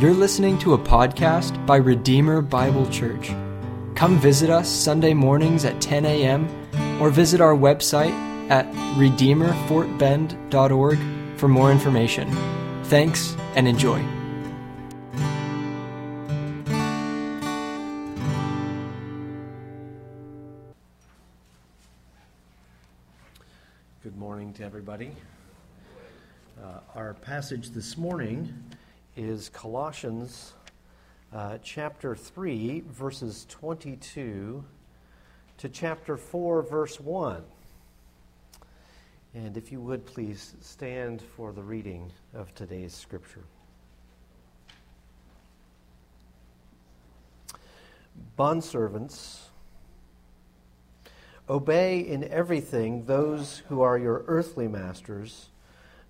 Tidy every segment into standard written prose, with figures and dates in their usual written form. You're listening to a podcast by Redeemer Bible Church. Come visit us Sunday mornings at 10 a.m. or visit our website at RedeemerFortBend.org for more information. Thanks and enjoy. Good morning to everybody. Our passage this morning is Colossians chapter 3, verses 22 to chapter 4, verse 1. And if you would please stand for the reading of today's scripture. Bondservants, obey in everything those who are your earthly masters,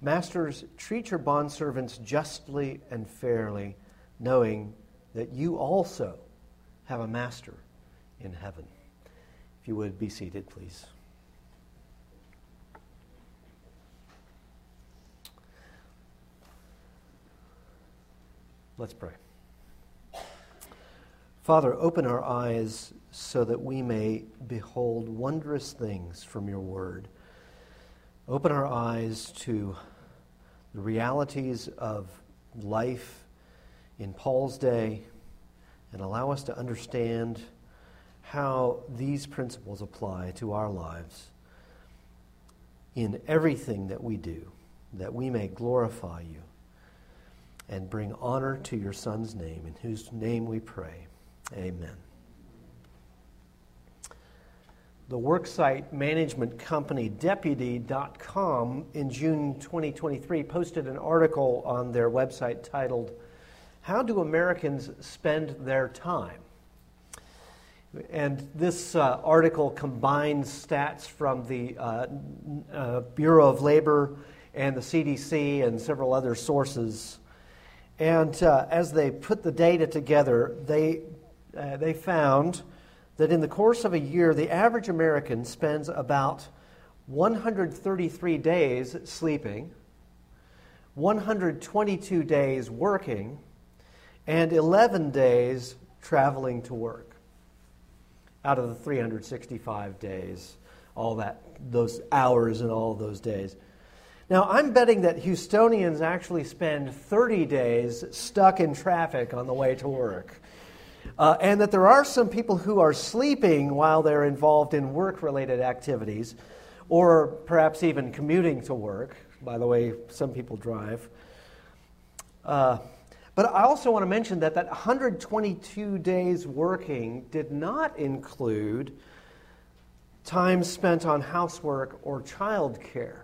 Masters, treat your bondservants justly and fairly, knowing that you also have a master in heaven. If you would be seated, please. Let's pray. Father, open our eyes so that we may behold wondrous things from your word. Open our eyes to the realities of life in Paul's day and allow us to understand how these principles apply to our lives in everything that we do, that we may glorify you and bring honor to your Son's name, in whose name we pray. Amen. The worksite management company Deputy.com in June 2023 posted an article on their website titled, "How Do Americans Spend Their Time?" And this article combines stats from the Bureau of Labor and the CDC and several other sources. And as they put the data together, they found that in the course of a year, the average American spends about 133 days sleeping, 122 days working, and 11 days traveling to work. Out of the 365 days, all that, those hours and all those days. Now, I'm betting that Houstonians actually spend 30 days stuck in traffic on the way to work. And that there are some people who are sleeping while they're involved in work-related activities, or perhaps even commuting to work. By the way, some people drive. But I also want to mention that 122 days working did not include time spent on housework or childcare.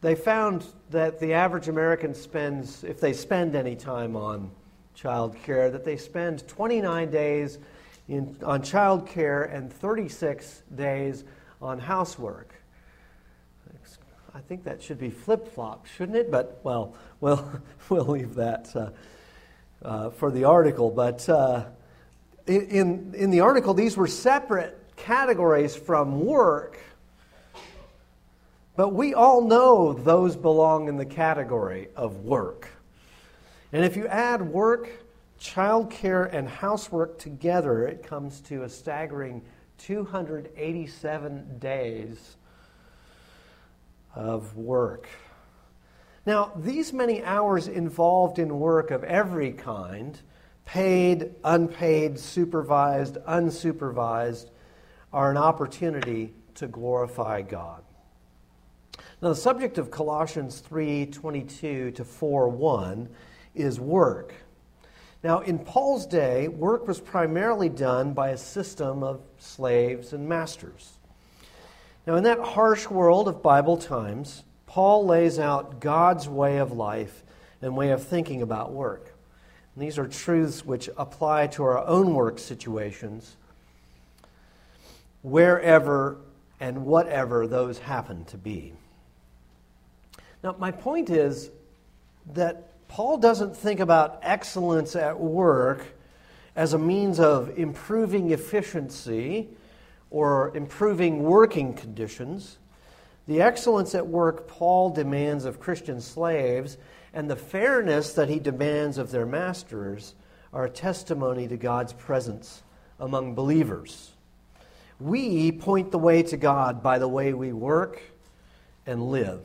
They found that the average American spends, if they spend any time on child care, that they spend 29 days on child care and 36 days on housework. I think that should be flip-flop, shouldn't it? But, well, we'll leave that for the article. But in the article, these were separate categories from work. But we all know those belong in the category of work. And if you add work, childcare, and housework together, it comes to a staggering 287 days of work. Now, these many hours involved in work of every kind, paid, unpaid, supervised, unsupervised, are an opportunity to glorify God. Now, the subject of Colossians 3:22 to 4:1 is work. Now, in Paul's day, work was primarily done by a system of slaves and masters. Now, in that harsh world of Bible times, Paul lays out God's way of life and way of thinking about work. And these are truths which apply to our own work situations, wherever and whatever those happen to be. Now, my point is that Paul doesn't think about excellence at work as a means of improving efficiency or improving working conditions. The excellence at work Paul demands of Christian slaves and the fairness that he demands of their masters are a testimony to God's presence among believers. We point the way to God by the way we work and live.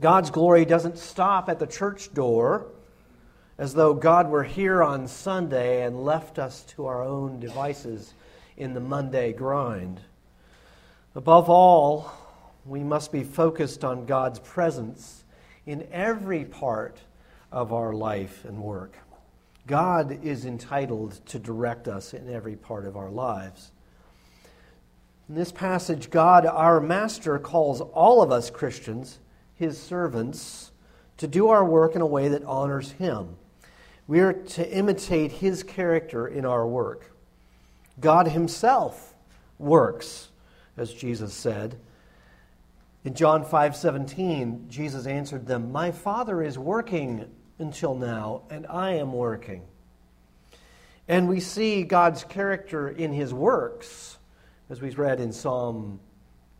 God's glory doesn't stop at the church door, as though God were here on Sunday and left us to our own devices in the Monday grind. Above all, we must be focused on God's presence in every part of our life and work. God is entitled to direct us in every part of our lives. In this passage, God, our Master, calls all of us Christians, His servants, to do our work in a way that honors Him. We are to imitate His character in our work. God Himself works, as Jesus said. In John 5:17, Jesus answered them, "My Father is working until now, and I am working." And we see God's character in His works, as we read in Psalm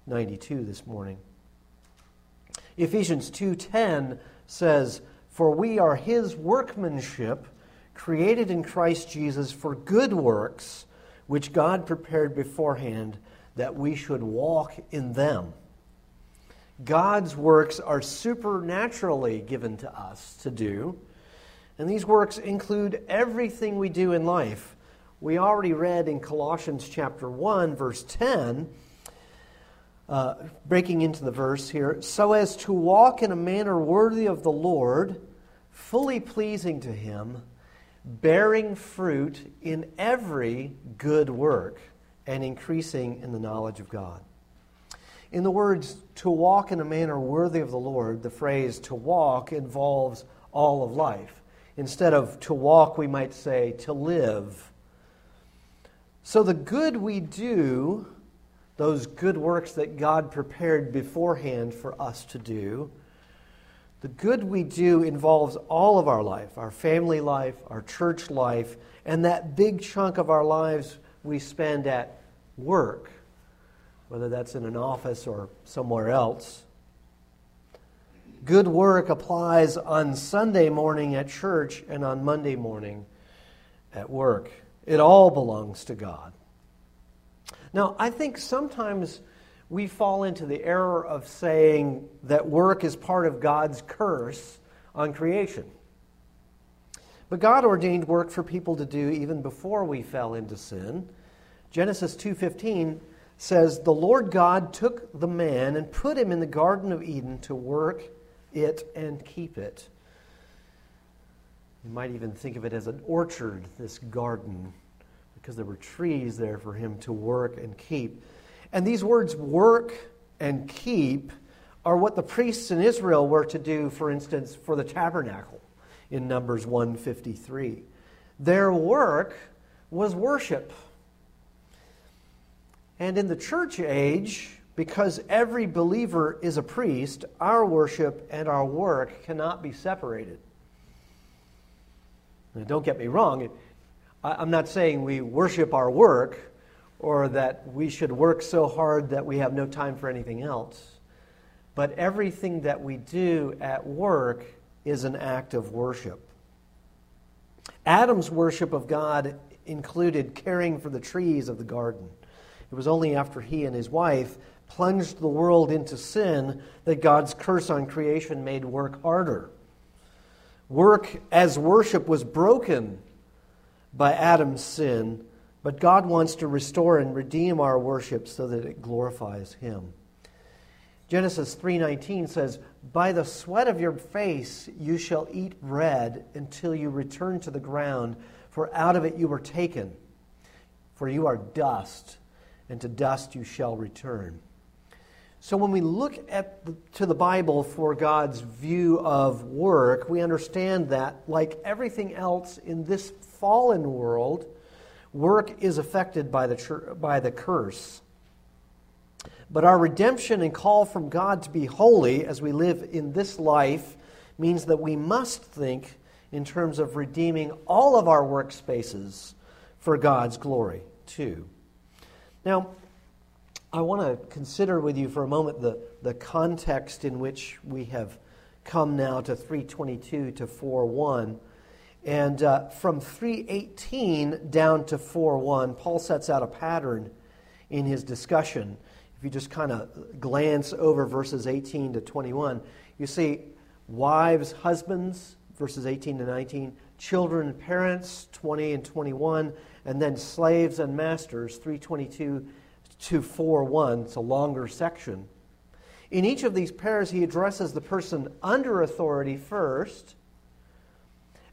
92 this morning. Ephesians 2:10 says, "For we are His workmanship, created in Christ Jesus for good works, which God prepared beforehand that we should walk in them." God's works are supernaturally given to us to do, and these works include everything we do in life. We already read in Colossians chapter 1, verse 10, breaking into the verse here, "So as to walk in a manner worthy of the Lord, fully pleasing to Him, bearing fruit in every good work, and increasing in the knowledge of God." In the words, "to walk in a manner worthy of the Lord," the phrase "to walk" involves all of life. Instead of "to walk," we might say "to live." So the good we do, those good works that God prepared beforehand for us to do, the good we do involves all of our life, our family life, our church life, and that big chunk of our lives we spend at work, whether that's in an office or somewhere else. Good work applies on Sunday morning at church and on Monday morning at work. It all belongs to God. Now, I think sometimes we fall into the error of saying that work is part of God's curse on creation. But God ordained work for people to do even before we fell into sin. Genesis 2:15 says, "The Lord God took the man and put him in the Garden of Eden to work it and keep it." You might even think of it as an orchard, this garden, because there were trees there for him to work and keep. And these words, work and keep, are what the priests in Israel were to do, for instance, for the tabernacle in Numbers 1:53. Their work was worship. And in the church age, because every believer is a priest, our worship and our work cannot be separated. Now, don't get me wrong. I'm not saying we worship our work or that we should work so hard that we have no time for anything else. But everything that we do at work is an act of worship. Adam's worship of God included caring for the trees of the garden. It was only after he and his wife plunged the world into sin that God's curse on creation made work harder. Work as worship was broken by Adam's sin, but God wants to restore and redeem our worship so that it glorifies Him. Genesis 3:19 says, "By the sweat of your face you shall eat bread until you return to the ground, for out of it you were taken, for you are dust, and to dust you shall return." So when we look to the Bible for God's view of work, we understand that, like everything else in this fallen world, work is affected by the curse. But our redemption and call from God to be holy as we live in this life means that we must think in terms of redeeming all of our workspaces for God's glory, too. Now, I want to consider with you for a moment the context in which we have come now to 3:22 to 4:1. And from 3:18 down to 4:1, Paul sets out a pattern in his discussion. If you just kind of glance over verses 18 to 21, you see wives, husbands, verses 18 to 19, children and parents, 20 and 21, and then slaves and masters, 3:22 to 4:1, it's a longer section. In each of these pairs, he addresses the person under authority first,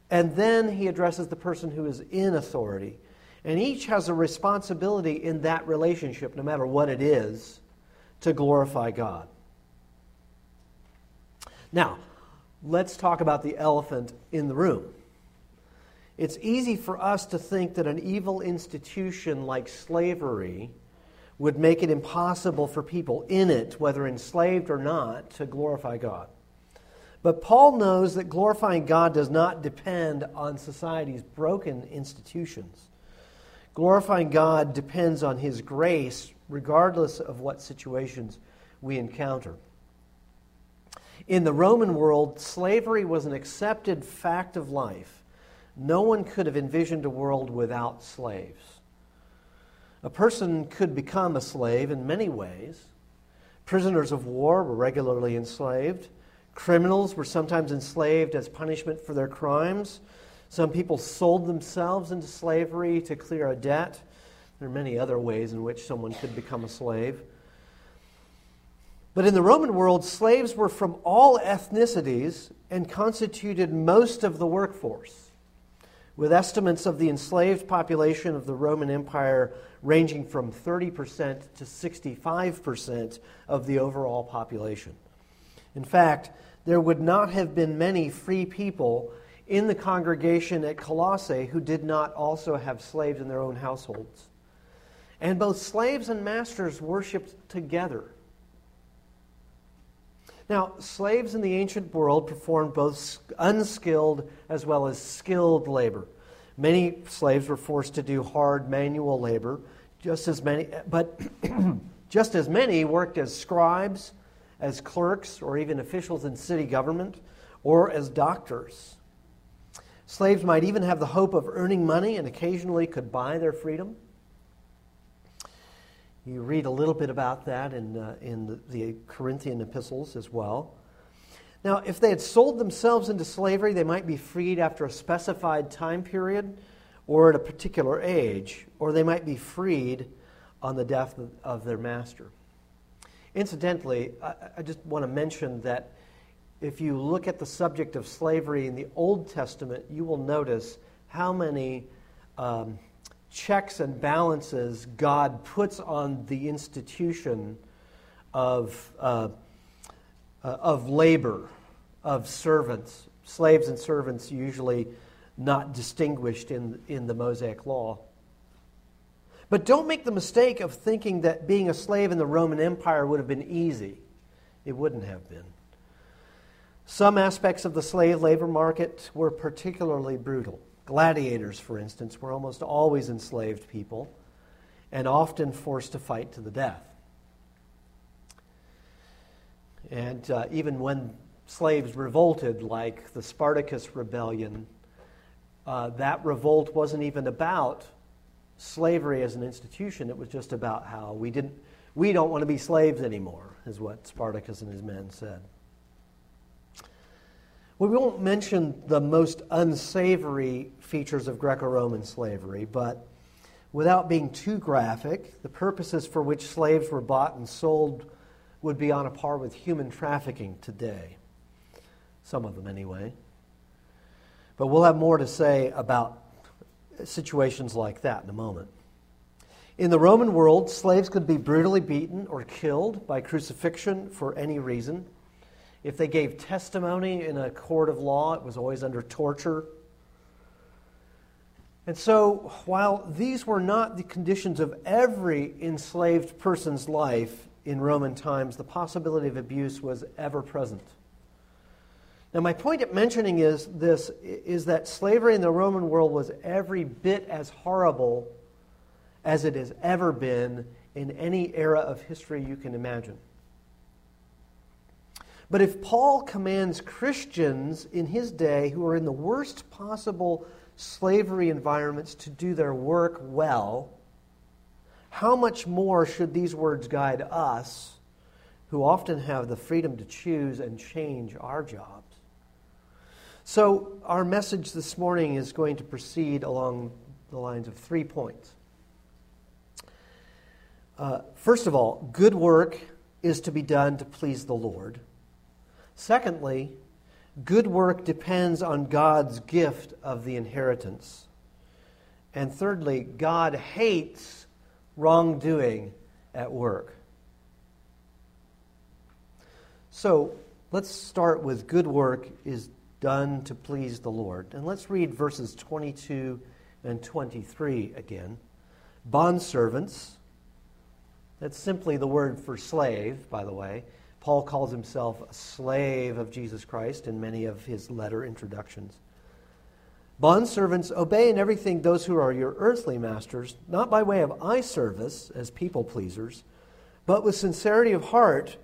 and then he addresses the person who is in authority. And each has a responsibility in that relationship, no matter what it is, to glorify God. Now, let's talk about the elephant in the room. It's easy for us to think that an evil institution like slavery would make it impossible for people in it, whether enslaved or not, to glorify God. But Paul knows that glorifying God does not depend on society's broken institutions. Glorifying God depends on His grace, regardless of what situations we encounter. In the Roman world, slavery was an accepted fact of life. No one could have envisioned a world without slaves. A person could become a slave in many ways. Prisoners of war were regularly enslaved. Criminals were sometimes enslaved as punishment for their crimes. Some people sold themselves into slavery to clear a debt. There are many other ways in which someone could become a slave. But in the Roman world, slaves were from all ethnicities and constituted most of the workforce, with estimates of the enslaved population of the Roman Empire ranging from 30% to 65% of the overall population. In fact, there would not have been many free people in the congregation at Colossae who did not also have slaves in their own households. And both slaves and masters worshipped together. Now, slaves in the ancient world performed both unskilled as well as skilled labor. Many slaves were forced to do hard manual labor, just as many worked as scribes, as clerks, or even officials in city government, or as doctors. Slaves might even have the hope of earning money and occasionally could buy their freedom. You read a little bit about that in the Corinthian epistles as well. Now, if they had sold themselves into slavery, they might be freed after a specified time period or at a particular age, or they might be freed on the death of their master. Incidentally, I just want to mention that if you look at the subject of slavery in the Old Testament, you will notice how many checks and balances God puts on the institution of labor, of servants. Slaves and servants usually not distinguished in the Mosaic law. But don't make the mistake of thinking that being a slave in the Roman Empire would have been easy. It wouldn't have been. Some aspects of the slave labor market were particularly brutal. Gladiators, for instance, were almost always enslaved people and often forced to fight to the death. And even when slaves revolted, like the Spartacus rebellion, that revolt wasn't even about slavery as an institution. It was just about how we don't want to be slaves anymore, is what Spartacus and his men said. We won't mention the most unsavory features of Greco-Roman slavery, but without being too graphic, the purposes for which slaves were bought and sold would be on a par with human trafficking today. Some of them, anyway. But we'll have more to say about situations like that in a moment. In the Roman world, slaves could be brutally beaten or killed by crucifixion for any reason. If they gave testimony in a court of law, it was always under torture. And so, while these were not the conditions of every enslaved person's life in Roman times, the possibility of abuse was ever present. Now, my point at mentioning is that slavery in the Roman world was every bit as horrible as it has ever been in any era of history you can imagine. But if Paul commands Christians in his day who are in the worst possible slavery environments to do their work well, how much more should these words guide us, who often have the freedom to choose and change our jobs? So our message this morning is going to proceed along the lines of 3 points. First of all, good work is to be done to please the Lord. Secondly, good work depends on God's gift of the inheritance. And thirdly, God hates wrongdoing at work. So, let's start with good work is done to please the Lord. And let's read verses 22 and 23 again. Bondservants, that's simply the word for slave, by the way. Paul calls himself a slave of Jesus Christ in many of his letter introductions. Bondservants, obey in everything those who are your earthly masters, not by way of eye service as people pleasers, but with sincerity of heart,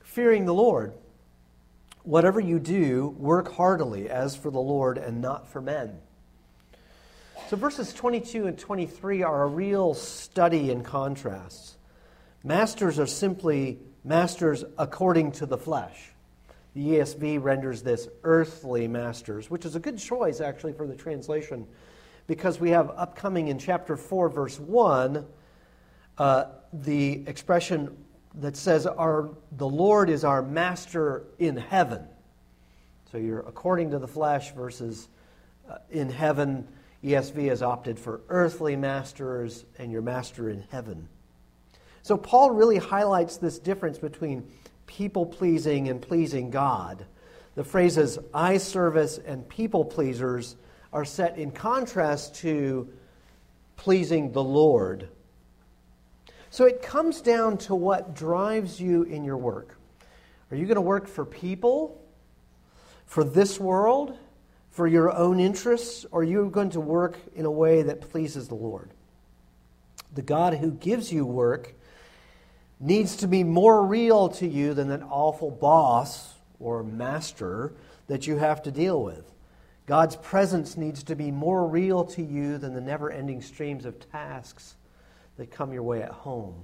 fearing the Lord. Whatever you do, work heartily as for the Lord and not for men. So verses 22 and 23 are a real study in contrasts. Masters are simply masters according to the flesh. The ESV renders this earthly masters, which is a good choice, actually, for the translation, because we have upcoming in chapter 4, verse 1, the expression that says, the Lord is our master in heaven. So you're according to the flesh versus in heaven. ESV has opted for earthly masters and your master in heaven. So Paul really highlights this difference between people-pleasing and pleasing God. The phrases eye service and people-pleasers are set in contrast to pleasing the Lord. So it comes down to what drives you in your work. Are you going to work for people, for this world, for your own interests, or are you going to work in a way that pleases the Lord? The God who gives you work needs to be more real to you than that awful boss or master that you have to deal with. God's presence needs to be more real to you than the never-ending streams of tasks that come your way at home.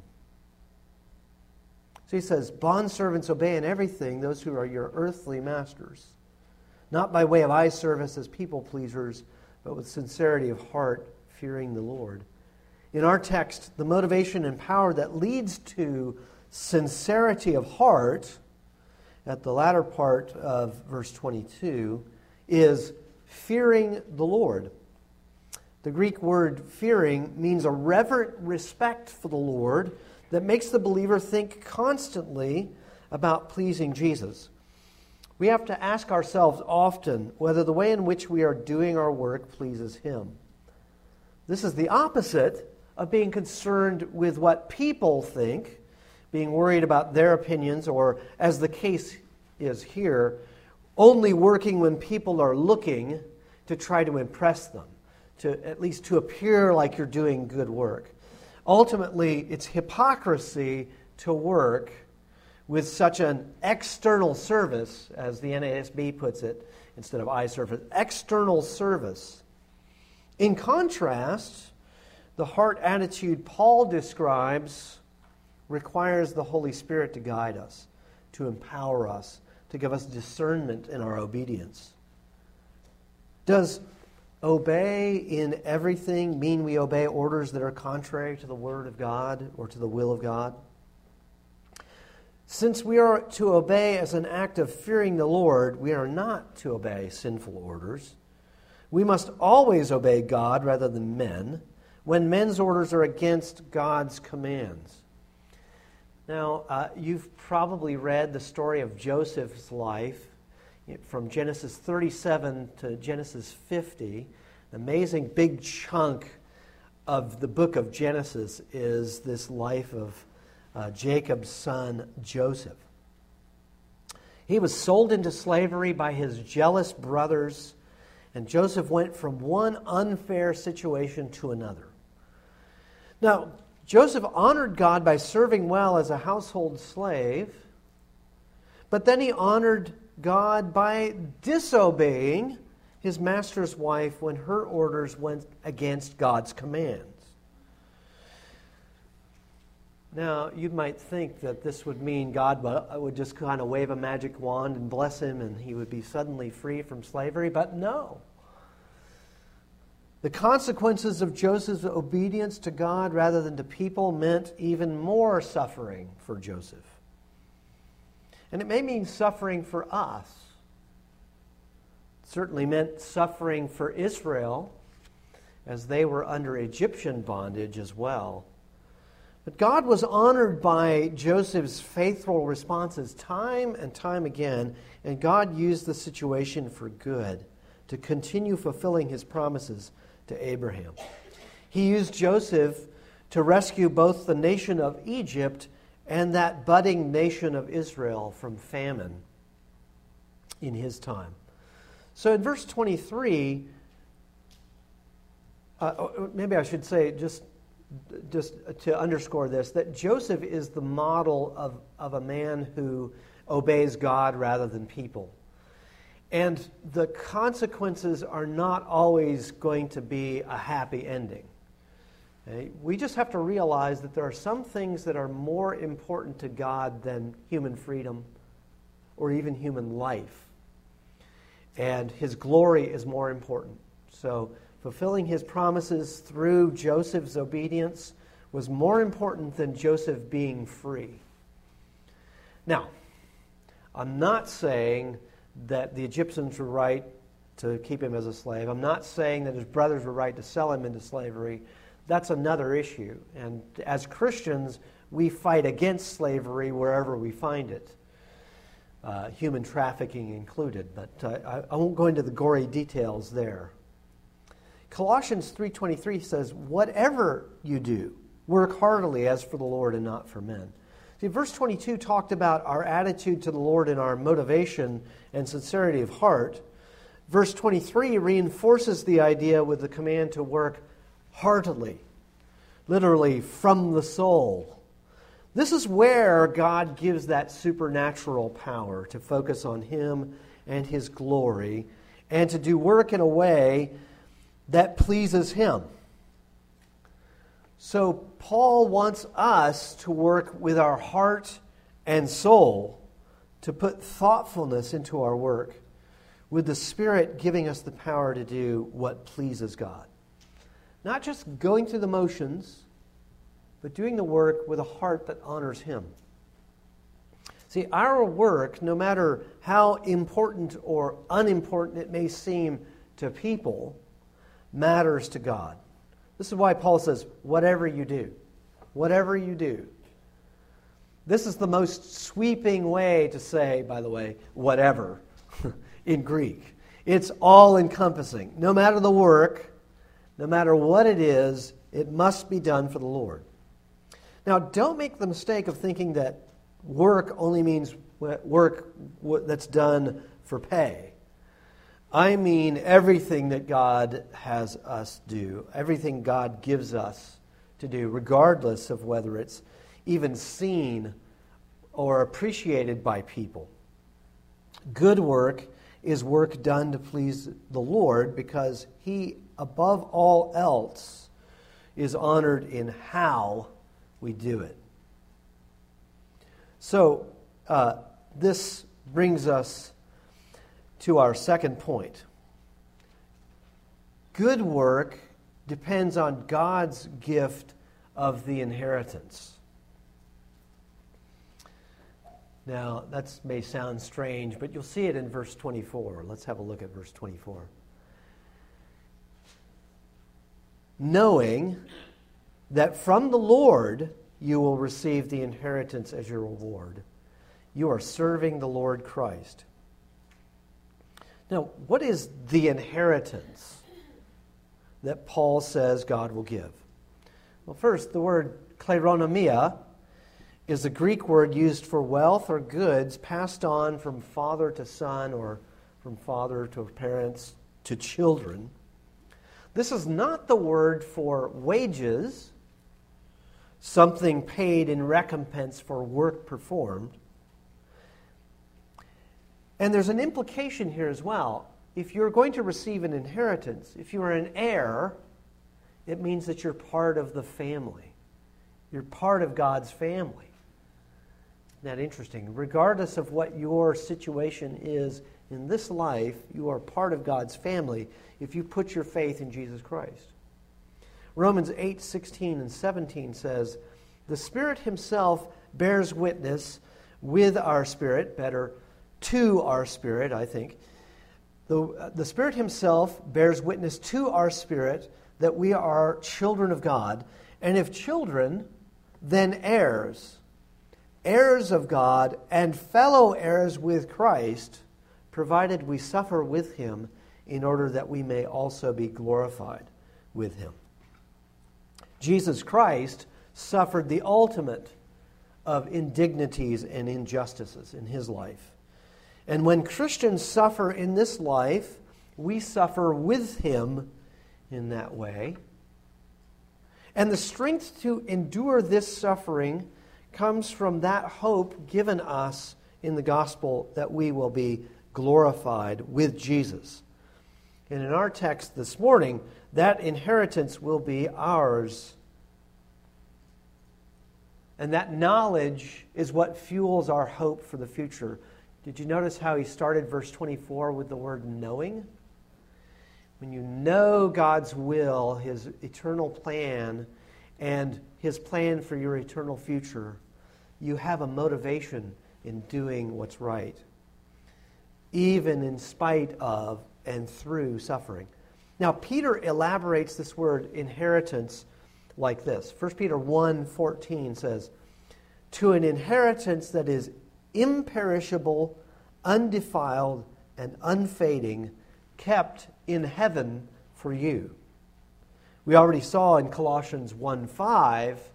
So he says, bondservants, obey in everything those who are your earthly masters, not by way of eye service as people pleasers, but with sincerity of heart, fearing the Lord. In our text, the motivation and power that leads to sincerity of heart, at the latter part of verse 22, is fearing the Lord. The Greek word fearing means a reverent respect for the Lord that makes the believer think constantly about pleasing Jesus. We have to ask ourselves often whether the way in which we are doing our work pleases Him. This is the opposite of being concerned with what people think, being worried about their opinions, or, as the case is here, only working when people are looking to try to impress them, to at least to appear like you're doing good work. Ultimately, it's hypocrisy to work with such an external service, as the NASB puts it, instead of eye service, external service. In contrast, the heart attitude Paul describes requires the Holy Spirit to guide us, to empower us, to give us discernment in our obedience. Does obey in everything mean we obey orders that are contrary to the Word of God or to the will of God? Since we are to obey as an act of fearing the Lord, we are not to obey sinful orders. We must always obey God rather than men. when men's orders are against God's commands. Now, you've probably read the story of Joseph's life from Genesis 37 to Genesis 50. An amazing big chunk of the book of Genesis is this life of Jacob's son, Joseph. He was sold into slavery by his jealous brothers, and Joseph went from one unfair situation to another. Now, Joseph honored God by serving well as a household slave, but then he honored God by disobeying his master's wife when her orders went against God's commands. Now, you might think that this would mean God would just kind of wave a magic wand and bless him and he would be suddenly free from slavery, but no. The consequences of Joseph's obedience to God rather than to people meant even more suffering for Joseph. And it may mean suffering for us. It certainly meant suffering for Israel as they were under Egyptian bondage as well. But God was honored by Joseph's faithful responses time and time again, and God used the situation for good to continue fulfilling his promises to Abraham. He used Joseph to rescue both the nation of Egypt and that budding nation of Israel from famine in his time. So in verse 23, maybe I should say just to underscore this, that Joseph is the model of a man who obeys God rather than people. And the consequences are not always going to be a happy ending. Okay? We just have to realize that there are some things that are more important to God than human freedom or even human life. And his glory is more important. So fulfilling his promises through Joseph's obedience was more important than Joseph being free. Now, I'm not saying that the Egyptians were right to keep him as a slave. I'm not saying that his brothers were right to sell him into slavery. That's another issue. And as Christians, we fight against slavery wherever we find it, human trafficking included. But I won't go into the gory details there. Colossians 3:23 says, whatever you do, work heartily as for the Lord and not for men. See, verse 22 talked about our attitude to the Lord and our motivation and sincerity of heart. Verse 23 reinforces the idea with the command to work heartily, literally from the soul. This is where God gives that supernatural power to focus on Him and His glory and to do work in a way that pleases Him. So Paul wants us to work with our heart and soul to put thoughtfulness into our work, with the Spirit giving us the power to do what pleases God. Not just going through the motions, but doing the work with a heart that honors Him. See, our work, no matter how important or unimportant it may seem to people, matters to God. This is why Paul says, whatever you do, whatever you do. This is the most sweeping way to say, by the way, whatever in Greek. It's all-encompassing. No matter the work, no matter what it is, it must be done for the Lord. Now, don't make the mistake of thinking that work only means work that's done for pay. I mean everything that God has us do, everything God gives us to do, regardless of whether it's even seen or appreciated by people. Good work is work done to please the Lord because He, above all else, is honored in how we do it. So this brings us to our second point. Good work depends on God's gift of the inheritance. Now, that may sound strange, but you'll see it in verse 24. Let's have a look at verse 24. knowing that from the Lord you will receive the inheritance as your reward. You are serving the Lord Christ. Now, what is the inheritance that Paul says God will give? Well, first, the word kleronomia is a Greek word used for wealth or goods passed on from father to son or from father to parents to children. This is not the word for wages, something paid in recompense for work performed. And there's an implication here as well. If you're going to receive an inheritance, if you are an heir, it means that you're part of the family. You're part of God's family. Isn't that interesting? Regardless of what your situation is in this life, you are part of God's family if you put your faith in Jesus Christ. Romans 8:16 and 17 says, "The Spirit himself bears witness with our spirit," better, to our spirit, I think. The Spirit himself bears witness to our spirit that we are children of God, and if children, then heirs, heirs of God and fellow heirs with Christ, provided we suffer with him in order that we may also be glorified with him. Jesus Christ suffered the ultimate of indignities and injustices in his life. And when Christians suffer in this life, we suffer with him in that way. And the strength to endure this suffering comes from that hope given us in the gospel that we will be glorified with Jesus. And in our text this morning, that inheritance will be ours. And that knowledge is what fuels our hope for the future. Did you notice how he started verse 24 with the word knowing? When you know God's will, his eternal plan, and his plan for your eternal future, you have a motivation in doing what's right, even in spite of and through suffering. Now, Peter elaborates this word inheritance like this. 1 Peter 1:14 says, "To an inheritance that is imperishable, undefiled, and unfading, kept in heaven for you." We already saw in Colossians 1:5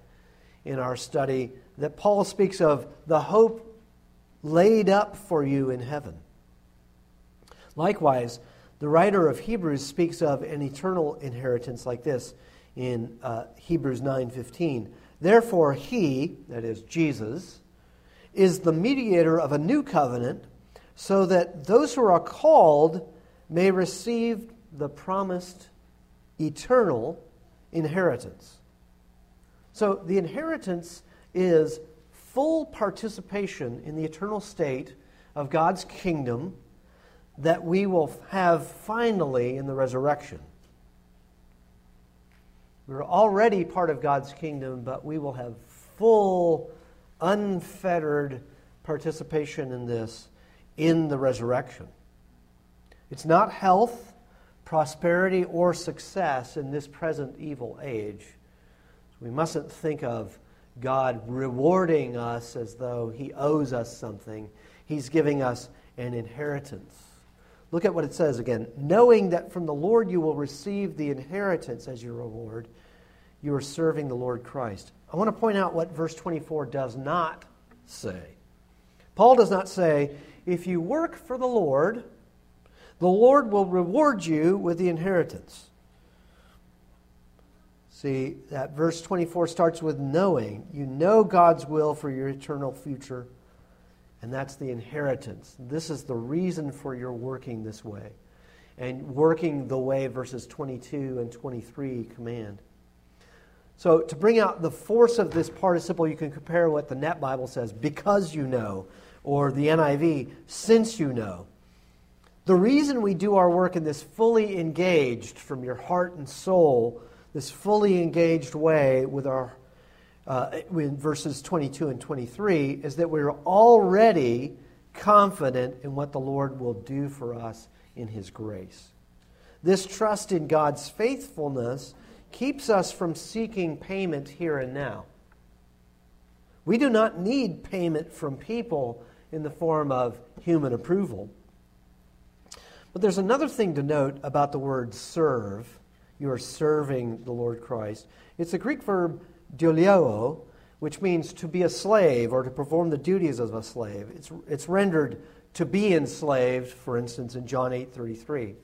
in our study that Paul speaks of the hope laid up for you in heaven. Likewise, the writer of Hebrews speaks of an eternal inheritance like this in Hebrews 9:15. "Therefore he," that is Jesus, "is the mediator of a new covenant, so that those who are called may receive the promised eternal inheritance." So the inheritance is full participation in the eternal state of God's kingdom that we will have finally in the resurrection. We're already part of God's kingdom, but we will have full unfettered participation in this in the resurrection. It's not health, prosperity, or success in this present evil age. So we mustn't think of God rewarding us as though he owes us something. He's giving us an inheritance. Look at what it says again. "Knowing that from the Lord you will receive the inheritance as your reward, you are serving the Lord Christ." I want to point out what verse 24 does not say. Paul does not say, if you work for the Lord will reward you with the inheritance. See, that verse 24 starts with knowing. You know God's will for your eternal future, and that's the inheritance. This is the reason for your working this way, and working the way verses 22 and 23 command. So to bring out the force of this participle, you can compare what the NET Bible says, because you know, or the NIV, since you know. The reason we do our work in this fully engaged, from your heart and soul, this fully engaged way with our in verses 22 and 23, is that we're already confident in what the Lord will do for us in his grace. This trust in God's faithfulness keeps us from seeking payment here and now. We do not need payment from people in the form of human approval. But there's another thing to note about the word serve. You are serving the Lord Christ. It's the Greek verb diolio, which means to be a slave or to perform the duties of a slave. It's rendered to be enslaved, for instance, in John 8:33.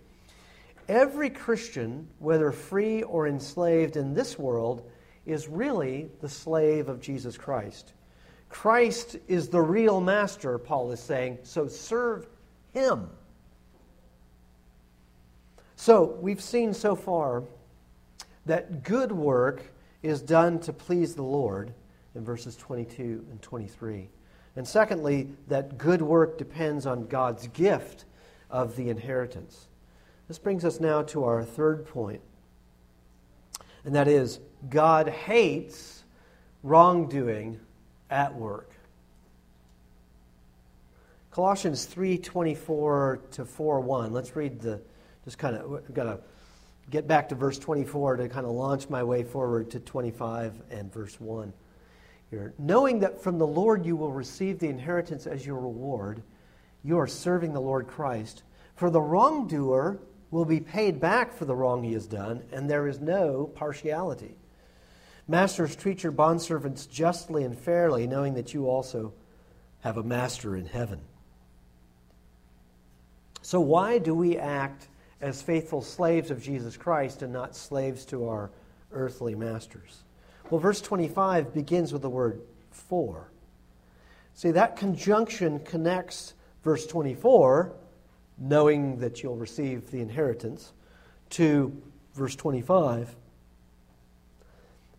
Every Christian, whether free or enslaved in this world, is really the slave of Jesus Christ. Christ is the real master, Paul is saying, so serve him. So we've seen so far that good work is done to please the Lord in verses 22 and 23. And secondly, that good work depends on God's gift of the inheritance. This brings us now to our third point, and that is God hates wrongdoing at work. Colossians 3:24 to 4:1. Let's read the, just kind of, I've got to get back to verse 24 to kind of launch my way forward to 25 and verse 1 here. Knowing that from the Lord you will receive the inheritance as your reward, you are serving the Lord Christ. For the wrongdoer will be paid back for the wrong he has done, and there is no partiality. Masters, treat your bondservants justly and fairly, knowing that you also have a master in heaven. So why do we act as faithful slaves of Jesus Christ and not slaves to our earthly masters? Well, verse 25 begins with the word for. See, that conjunction connects verse 24, knowing that you'll receive the inheritance, to verse 25.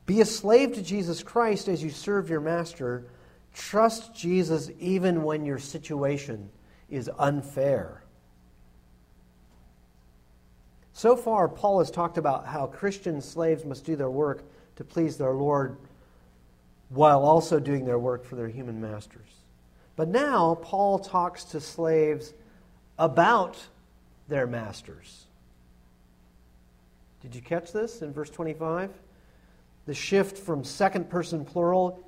Be a slave to Jesus Christ as you serve your master. Trust Jesus even when your situation is unfair. So far, Paul has talked about how Christian slaves must do their work to please their Lord while also doing their work for their human masters. But now, Paul talks to slaves about their masters. Did you catch this in verse 25? The shift from second person plural,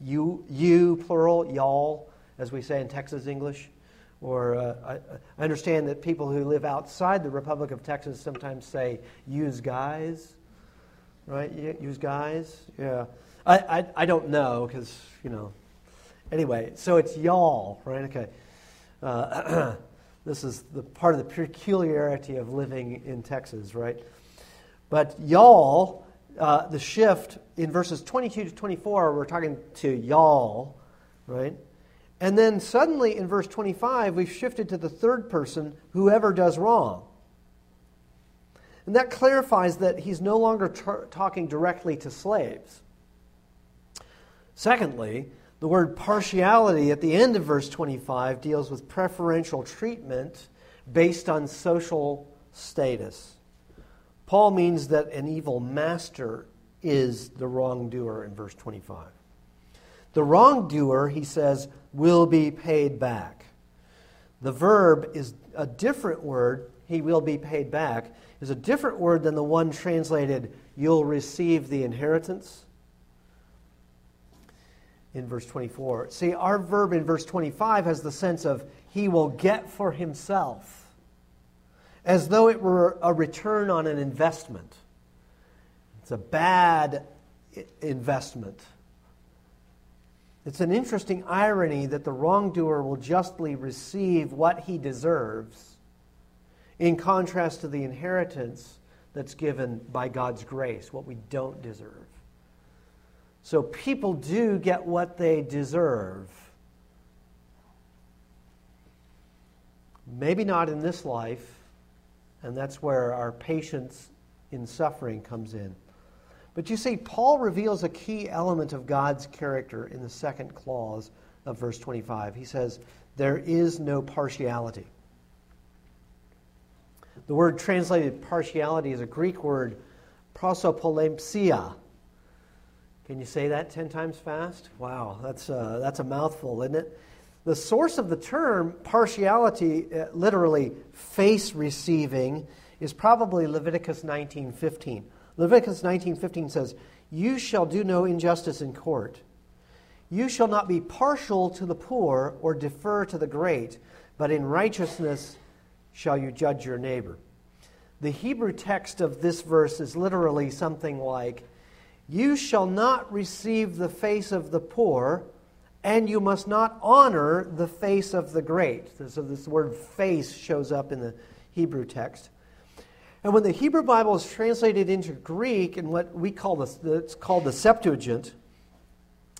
you plural, y'all, as we say in Texas English. Or I understand that people who live outside the Republic of Texas sometimes say, use guys, right? Use guys, yeah. I don't know because, you know. Anyway, so it's y'all, right? Okay. This is the part of the peculiarity of living in Texas, right? But y'all, the shift in verses 22 to 24, we're talking to y'all, right? And then suddenly in verse 25, we've shifted to the third person, whoever does wrong. And that clarifies that he's no longer talking directly to slaves. Secondly, the word partiality at the end of verse 25 deals with preferential treatment based on social status. Paul means that an evil master is the wrongdoer in verse 25. The wrongdoer, he says, will be paid back. The verb is a different word, he will be paid back, is a different word than the one translated, you'll receive the inheritance. In verse 24. See, our verb in verse 25 has the sense of he will get for himself, as though it were a return on an investment. It's a bad investment. It's an interesting irony that the wrongdoer will justly receive what he deserves, in contrast to the inheritance that's given by God's grace, what we don't deserve. So people do get what they deserve. Maybe not in this life, and that's where our patience in suffering comes in. But you see, Paul reveals a key element of God's character in the second clause of verse 25. He says, there is no partiality. The word translated partiality is a Greek word, prosopolempsia. Can you say that 10 times fast? Wow, that's a mouthful, isn't it? The source of the term partiality, literally face receiving, is probably Leviticus 19:15. Leviticus 19:15 says, "You shall do no injustice in court. You shall not be partial to the poor or defer to the great, but in righteousness shall you judge your neighbor." The Hebrew text of this verse is literally something like, "You shall not receive the face of the poor, and you must not honor the face of the great." So this word "face" shows up in the Hebrew text. And when the Hebrew Bible is translated into Greek, in what we call the Septuagint,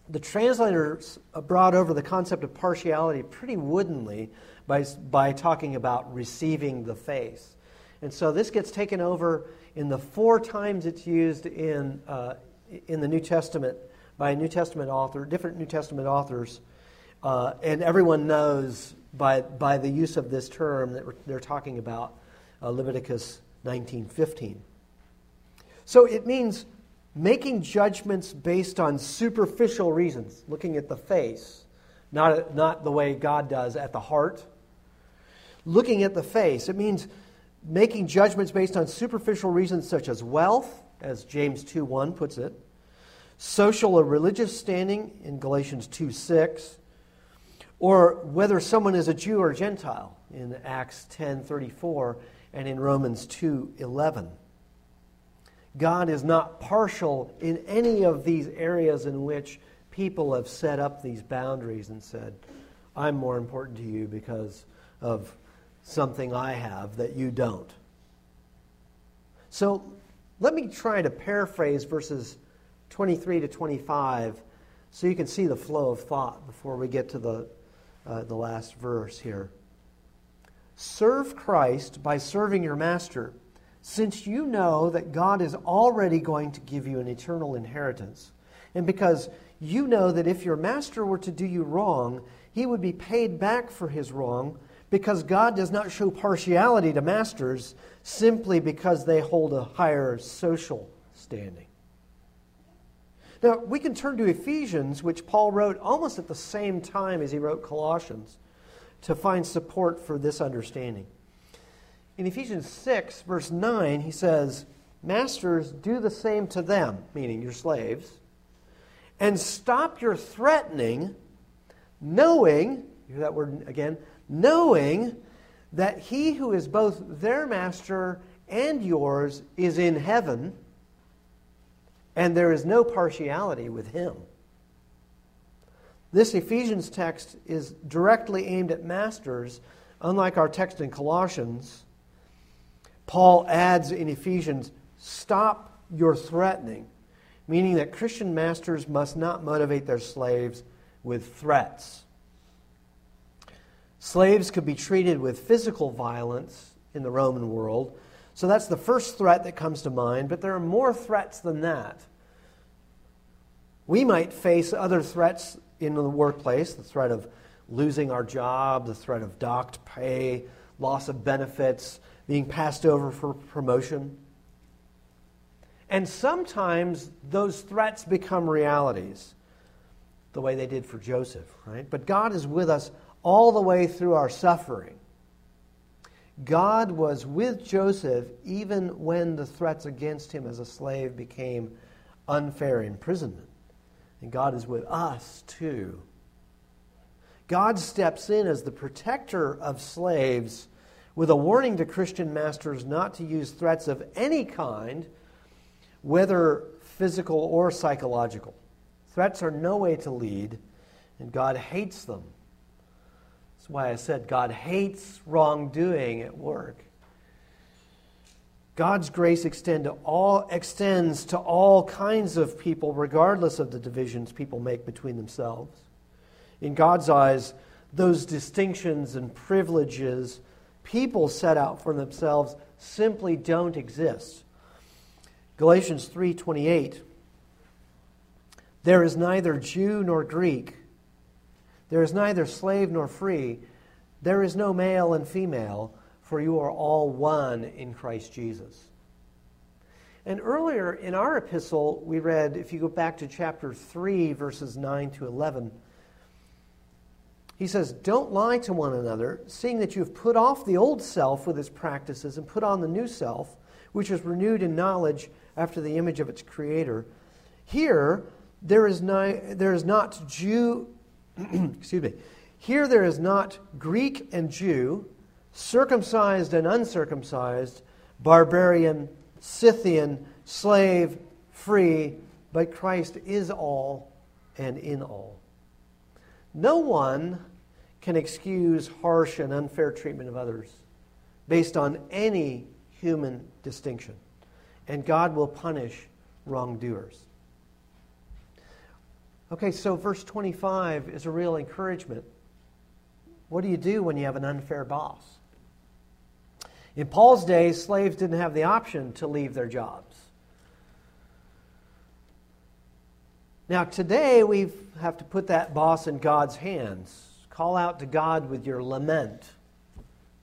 the translators brought over the concept of partiality pretty woodenly by talking about receiving the face. And so this gets taken over in the four times it's used in the New Testament by a New Testament author, different New Testament authors, and everyone knows by the use of this term that they're talking about Leviticus 19:15. So it means making judgments based on superficial reasons, looking at the face, not the way God does, at the heart. Looking at the face, it means making judgments based on superficial reasons such as wealth, as James 2:1 puts it, social or religious standing in Galatians 2:6, or whether someone is a Jew or a Gentile in Acts 10:34 and in Romans 2:11. God is not partial in any of these areas in which people have set up these boundaries and said, "I'm more important to you because of something I have that you don't." So let me try to paraphrase verses 23 to 25 so you can see the flow of thought before we get to the last verse here. "Serve Christ by serving your master, since you know that God is already going to give you an eternal inheritance, and because you know that if your master were to do you wrong, he would be paid back for his wrong, because God does not show partiality to masters simply because they hold a higher social standing." Now, we can turn to Ephesians, which Paul wrote almost at the same time as he wrote Colossians, to find support for this understanding. In Ephesians 6, verse 9, he says, "Masters, do the same to them," meaning your slaves, "and stop your threatening, knowing," you hear that word again, "knowing that he who is both their master and yours is in heaven, and there is no partiality with him." This Ephesians text is directly aimed at masters, unlike our text in Colossians. Paul adds in Ephesians, "Stop your threatening," meaning that Christian masters must not motivate their slaves with threats. Slaves could be treated with physical violence in the Roman world. So that's the first threat that comes to mind, but there are more threats than that. We might face other threats in the workplace, the threat of losing our job, the threat of docked pay, loss of benefits, being passed over for promotion. And sometimes those threats become realities, the way they did for Joseph, right? But God is with us all the way through our suffering. God was with Joseph even when the threats against him as a slave became unfair imprisonment. And God is with us too. God steps in as the protector of slaves with a warning to Christian masters not to use threats of any kind, whether physical or psychological. Threats are no way to lead, and God hates them. That's why I said God hates wrongdoing at work. God's grace extends to all kinds of people, regardless of the divisions people make between themselves. In God's eyes, those distinctions and privileges people set out for themselves simply don't exist. Galatians 3:28, "There is neither Jew nor Greek. There is neither slave nor free. There is no male and female, for you are all one in Christ Jesus." And earlier in our epistle, we read, if you go back to chapter 3, verses 9 to 11, he says, "Don't lie to one another, seeing that you have put off the old self with its practices and put on the new self, which is renewed in knowledge after the image of its creator. Here, there is not Jew, excuse me. Here there is not Greek and Jew, circumcised and uncircumcised, barbarian, Scythian, slave, free, but Christ is all and in all. No one can excuse harsh and unfair treatment of others based on any human distinction, and God will punish wrongdoers. Okay, so verse 25 is a real encouragement. What do you do when you have an unfair boss? In Paul's day, slaves didn't have the option to leave their jobs. Now, today, we have to put that boss in God's hands. Call out to God with your lament.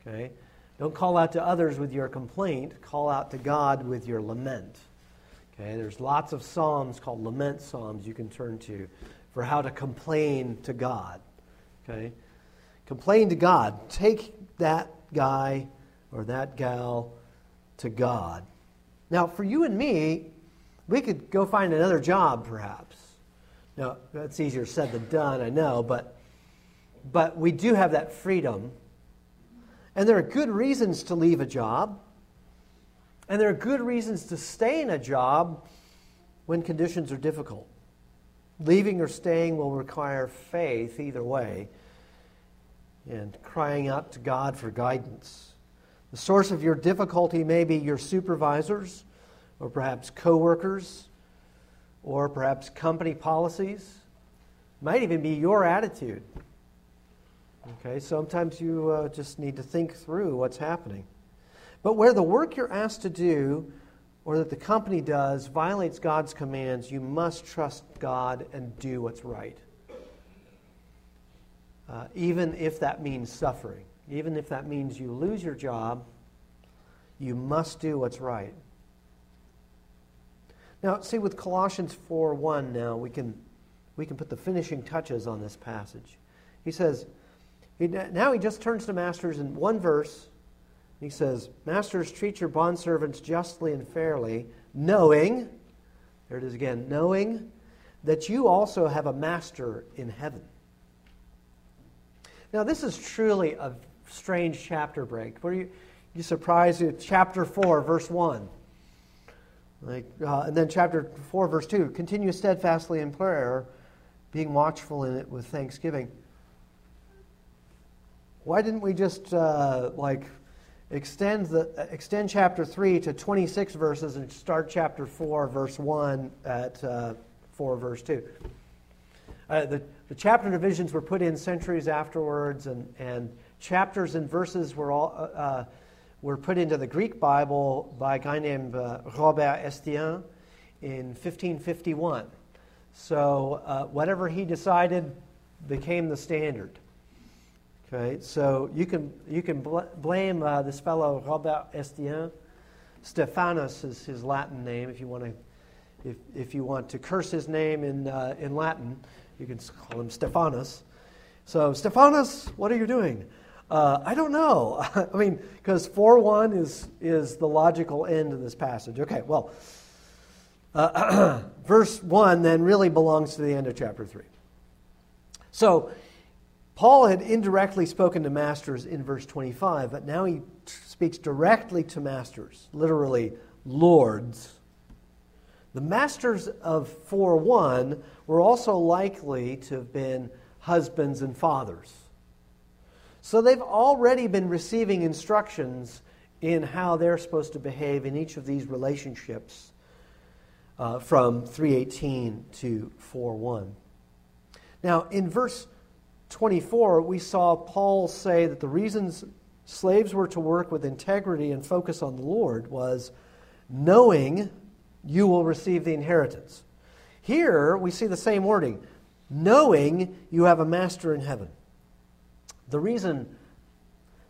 Okay? Don't call out to others with your complaint. Call out to God with your lament. Okay, there's lots of psalms called lament psalms you can turn to for how to complain to God. Okay, complain to God. Take that guy or that gal to God. Now, for you and me, we could go find another job, perhaps. Now, that's easier said than done, I know, but we do have that freedom. And there are good reasons to leave a job. And there are good reasons to stay in a job when conditions are difficult. Leaving or staying will require faith either way, and crying out to God for guidance. The source of your difficulty may be your supervisors, or perhaps coworkers, or perhaps company policies. It might even be your attitude. Okay, sometimes you just need to think through what's happening. But where the work you're asked to do, or that the company does, violates God's commands, you must trust God and do what's right. Even if that means suffering. Even if that means you lose your job, you must do what's right. Now, see, with Colossians 4:1 now, we can put the finishing touches on this passage. He says, now he just turns to masters in one verse. He says, masters, treat your bondservants justly and fairly, knowing, there it is again, knowing that you also have a master in heaven. Now, this is truly a strange chapter break. Were you surprised at chapter 4, verse 1? And then chapter 4, verse 2, continue steadfastly in prayer, being watchful in it with thanksgiving. Why didn't we just, extend chapter 3 to 26 verses and start chapter 4, verse 1 at 4, verse 2. The chapter divisions were put in centuries afterwards, and chapters and verses were put into the Greek Bible by a guy named Robert Estienne in 1551. So whatever he decided became the standard. Okay, so you can blame this fellow Robert Estienne. Stephanus is his Latin name. If you want to, if you want to curse his name in Latin, you can call him Stephanus. So Stephanus, what are you doing? I don't know. I mean, because 4:1 is the logical end of this passage. Okay, well, verse 1 then really belongs to the end of chapter 3. So Paul had indirectly spoken to masters in verse 25, but now he speaks directly to masters, literally lords. The masters of 4:1 were also likely to have been husbands and fathers. So they've already been receiving instructions in how they're supposed to behave in each of these relationships from 3:18 to 4:1. Now, in verse 24, we saw Paul say that the reasons slaves were to work with integrity and focus on the Lord was knowing you will receive the inheritance. Here, we see the same wording, knowing you have a master in heaven. The reason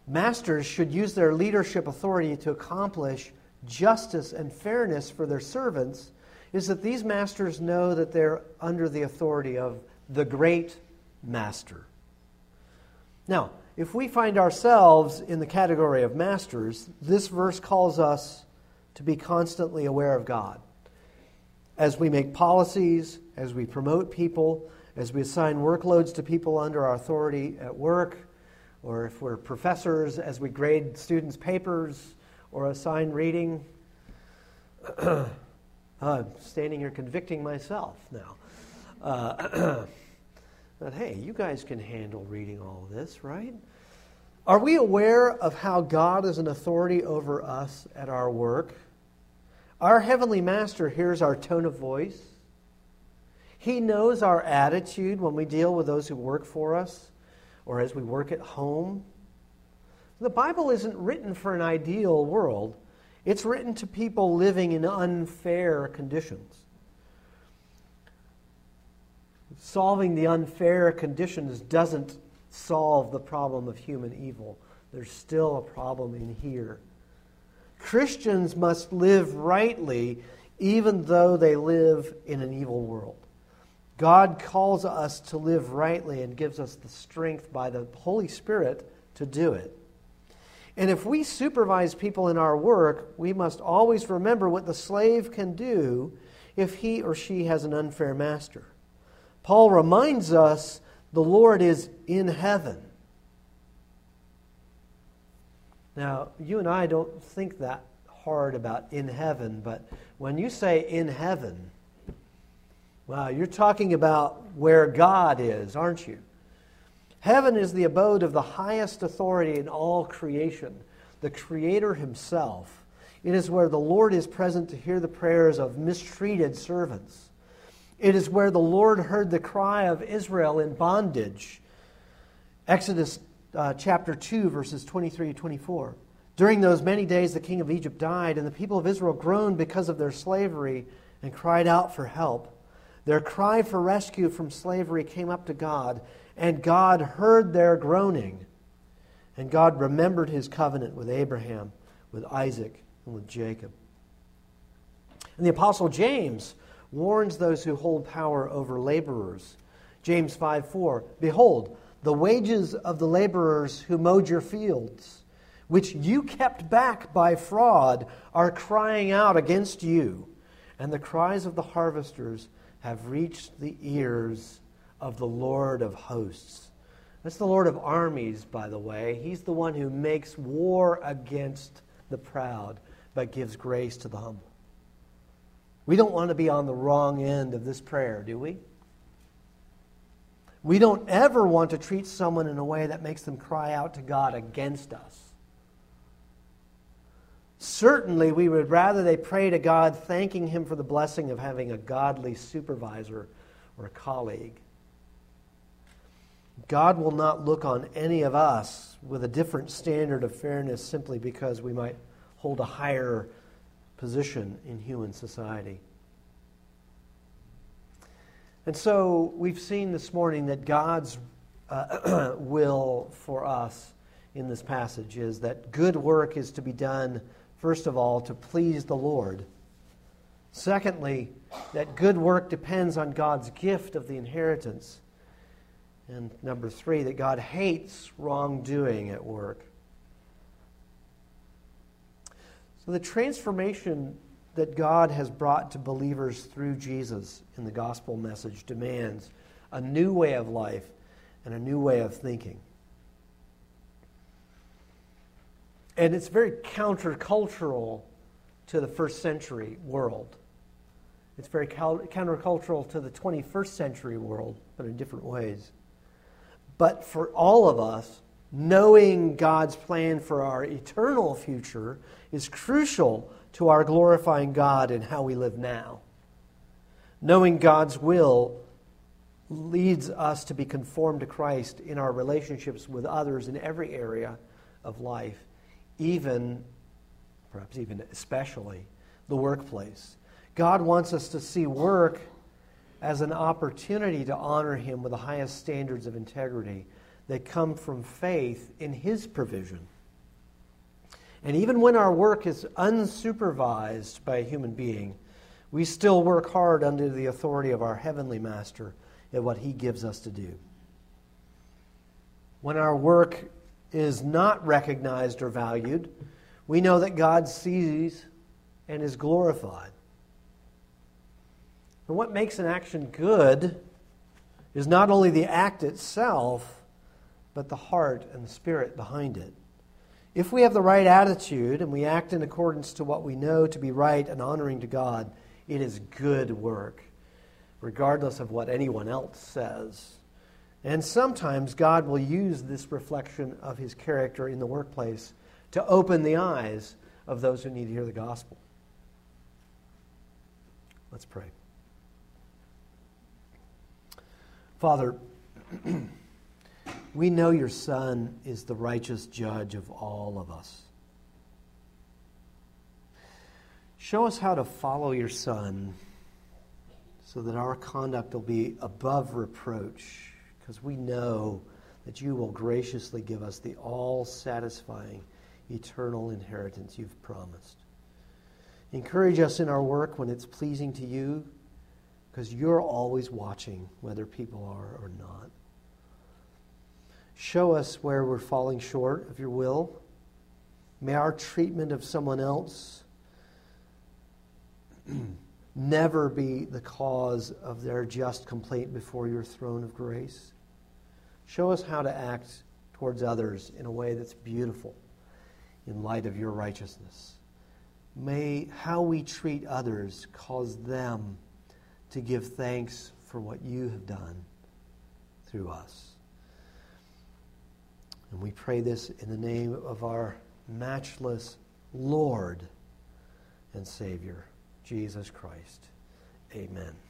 masters should use their leadership authority to accomplish justice and fairness for their servants is that these masters know that they're under the authority of the great master. Now, if we find ourselves in the category of masters, this verse calls us to be constantly aware of God. As we make policies, as we promote people, as we assign workloads to people under our authority at work, or if we're professors, as we grade students' papers or assign reading. I'm standing here convicting myself now. But hey, you guys can handle reading all this, right? Are we aware of how God is an authority over us at our work? Our Heavenly Master hears our tone of voice. He knows our attitude when we deal with those who work for us or as we work at home. The Bible isn't written for an ideal world. It's written to people living in unfair conditions. Solving the unfair conditions doesn't solve the problem of human evil. There's still a problem in here. Christians must live rightly even though they live in an evil world. God calls us to live rightly and gives us the strength by the Holy Spirit to do it. And if we supervise people in our work, we must always remember what the slave can do if he or she has an unfair master. Paul reminds us the Lord is in heaven. Now, you and I don't think that hard about in heaven, but when you say in heaven, wow, you're talking about where God is, aren't you? Heaven is the abode of the highest authority in all creation, the Creator Himself. It is where the Lord is present to hear the prayers of mistreated servants. It is where the Lord heard the cry of Israel in bondage. Exodus chapter 2, verses 23 to 24. During those many days the king of Egypt died, and the people of Israel groaned because of their slavery and cried out for help. Their cry for rescue from slavery came up to God, and God heard their groaning. And God remembered His covenant with Abraham, with Isaac, and with Jacob. And the Apostle James warns those who hold power over laborers. James 5:4, "Behold, the wages of the laborers who mowed your fields, which you kept back by fraud, are crying out against you. And the cries of the harvesters have reached the ears of the Lord of hosts." That's the Lord of armies, by the way. He's the one who makes war against the proud, but gives grace to the humble. We don't want to be on the wrong end of this prayer, do we? We don't ever want to treat someone in a way that makes them cry out to God against us. Certainly, we would rather they pray to God, thanking Him for the blessing of having a godly supervisor or a colleague. God will not look on any of us with a different standard of fairness simply because we might hold a higher position in human society. And so we've seen this morning that God's will for us in this passage is that good work is to be done, first of all, to please the Lord. Secondly, that good work depends on God's gift of the inheritance. And number three, that God hates wrongdoing at work. So the transformation that God has brought to believers through Jesus in the gospel message demands a new way of life and a new way of thinking. And it's very countercultural to the first century world. It's very countercultural to the 21st century world, but in different ways. But for all of us, knowing God's plan for our eternal future is crucial to our glorifying God in how we live now. Knowing God's will leads us to be conformed to Christ in our relationships with others in every area of life, even, perhaps even especially, the workplace. God wants us to see work as an opportunity to honor Him with the highest standards of integrity that come from faith in His provision. And even when our work is unsupervised by a human being, we still work hard under the authority of our Heavenly Master at what He gives us to do. When our work is not recognized or valued, we know that God sees and is glorified. And what makes an action good is not only the act itself, but the heart and the spirit behind it. If we have the right attitude and we act in accordance to what we know to be right and honoring to God, it is good work, regardless of what anyone else says. And sometimes God will use this reflection of his character in the workplace to open the eyes of those who need to hear the gospel. Let's pray. Father, we know your Son is the righteous judge of all of us. Show us how to follow your Son so that our conduct will be above reproach, because we know that you will graciously give us the all-satisfying, eternal inheritance you've promised. Encourage us in our work when it's pleasing to you, because you're always watching whether people are or not. Show us where we're falling short of your will. May our treatment of someone else never be the cause of their just complaint before your throne of grace. Show us how to act towards others in a way that's beautiful in light of your righteousness. May how we treat others cause them to give thanks for what you have done through us. And we pray this in the name of our matchless Lord and Savior, Jesus Christ. Amen.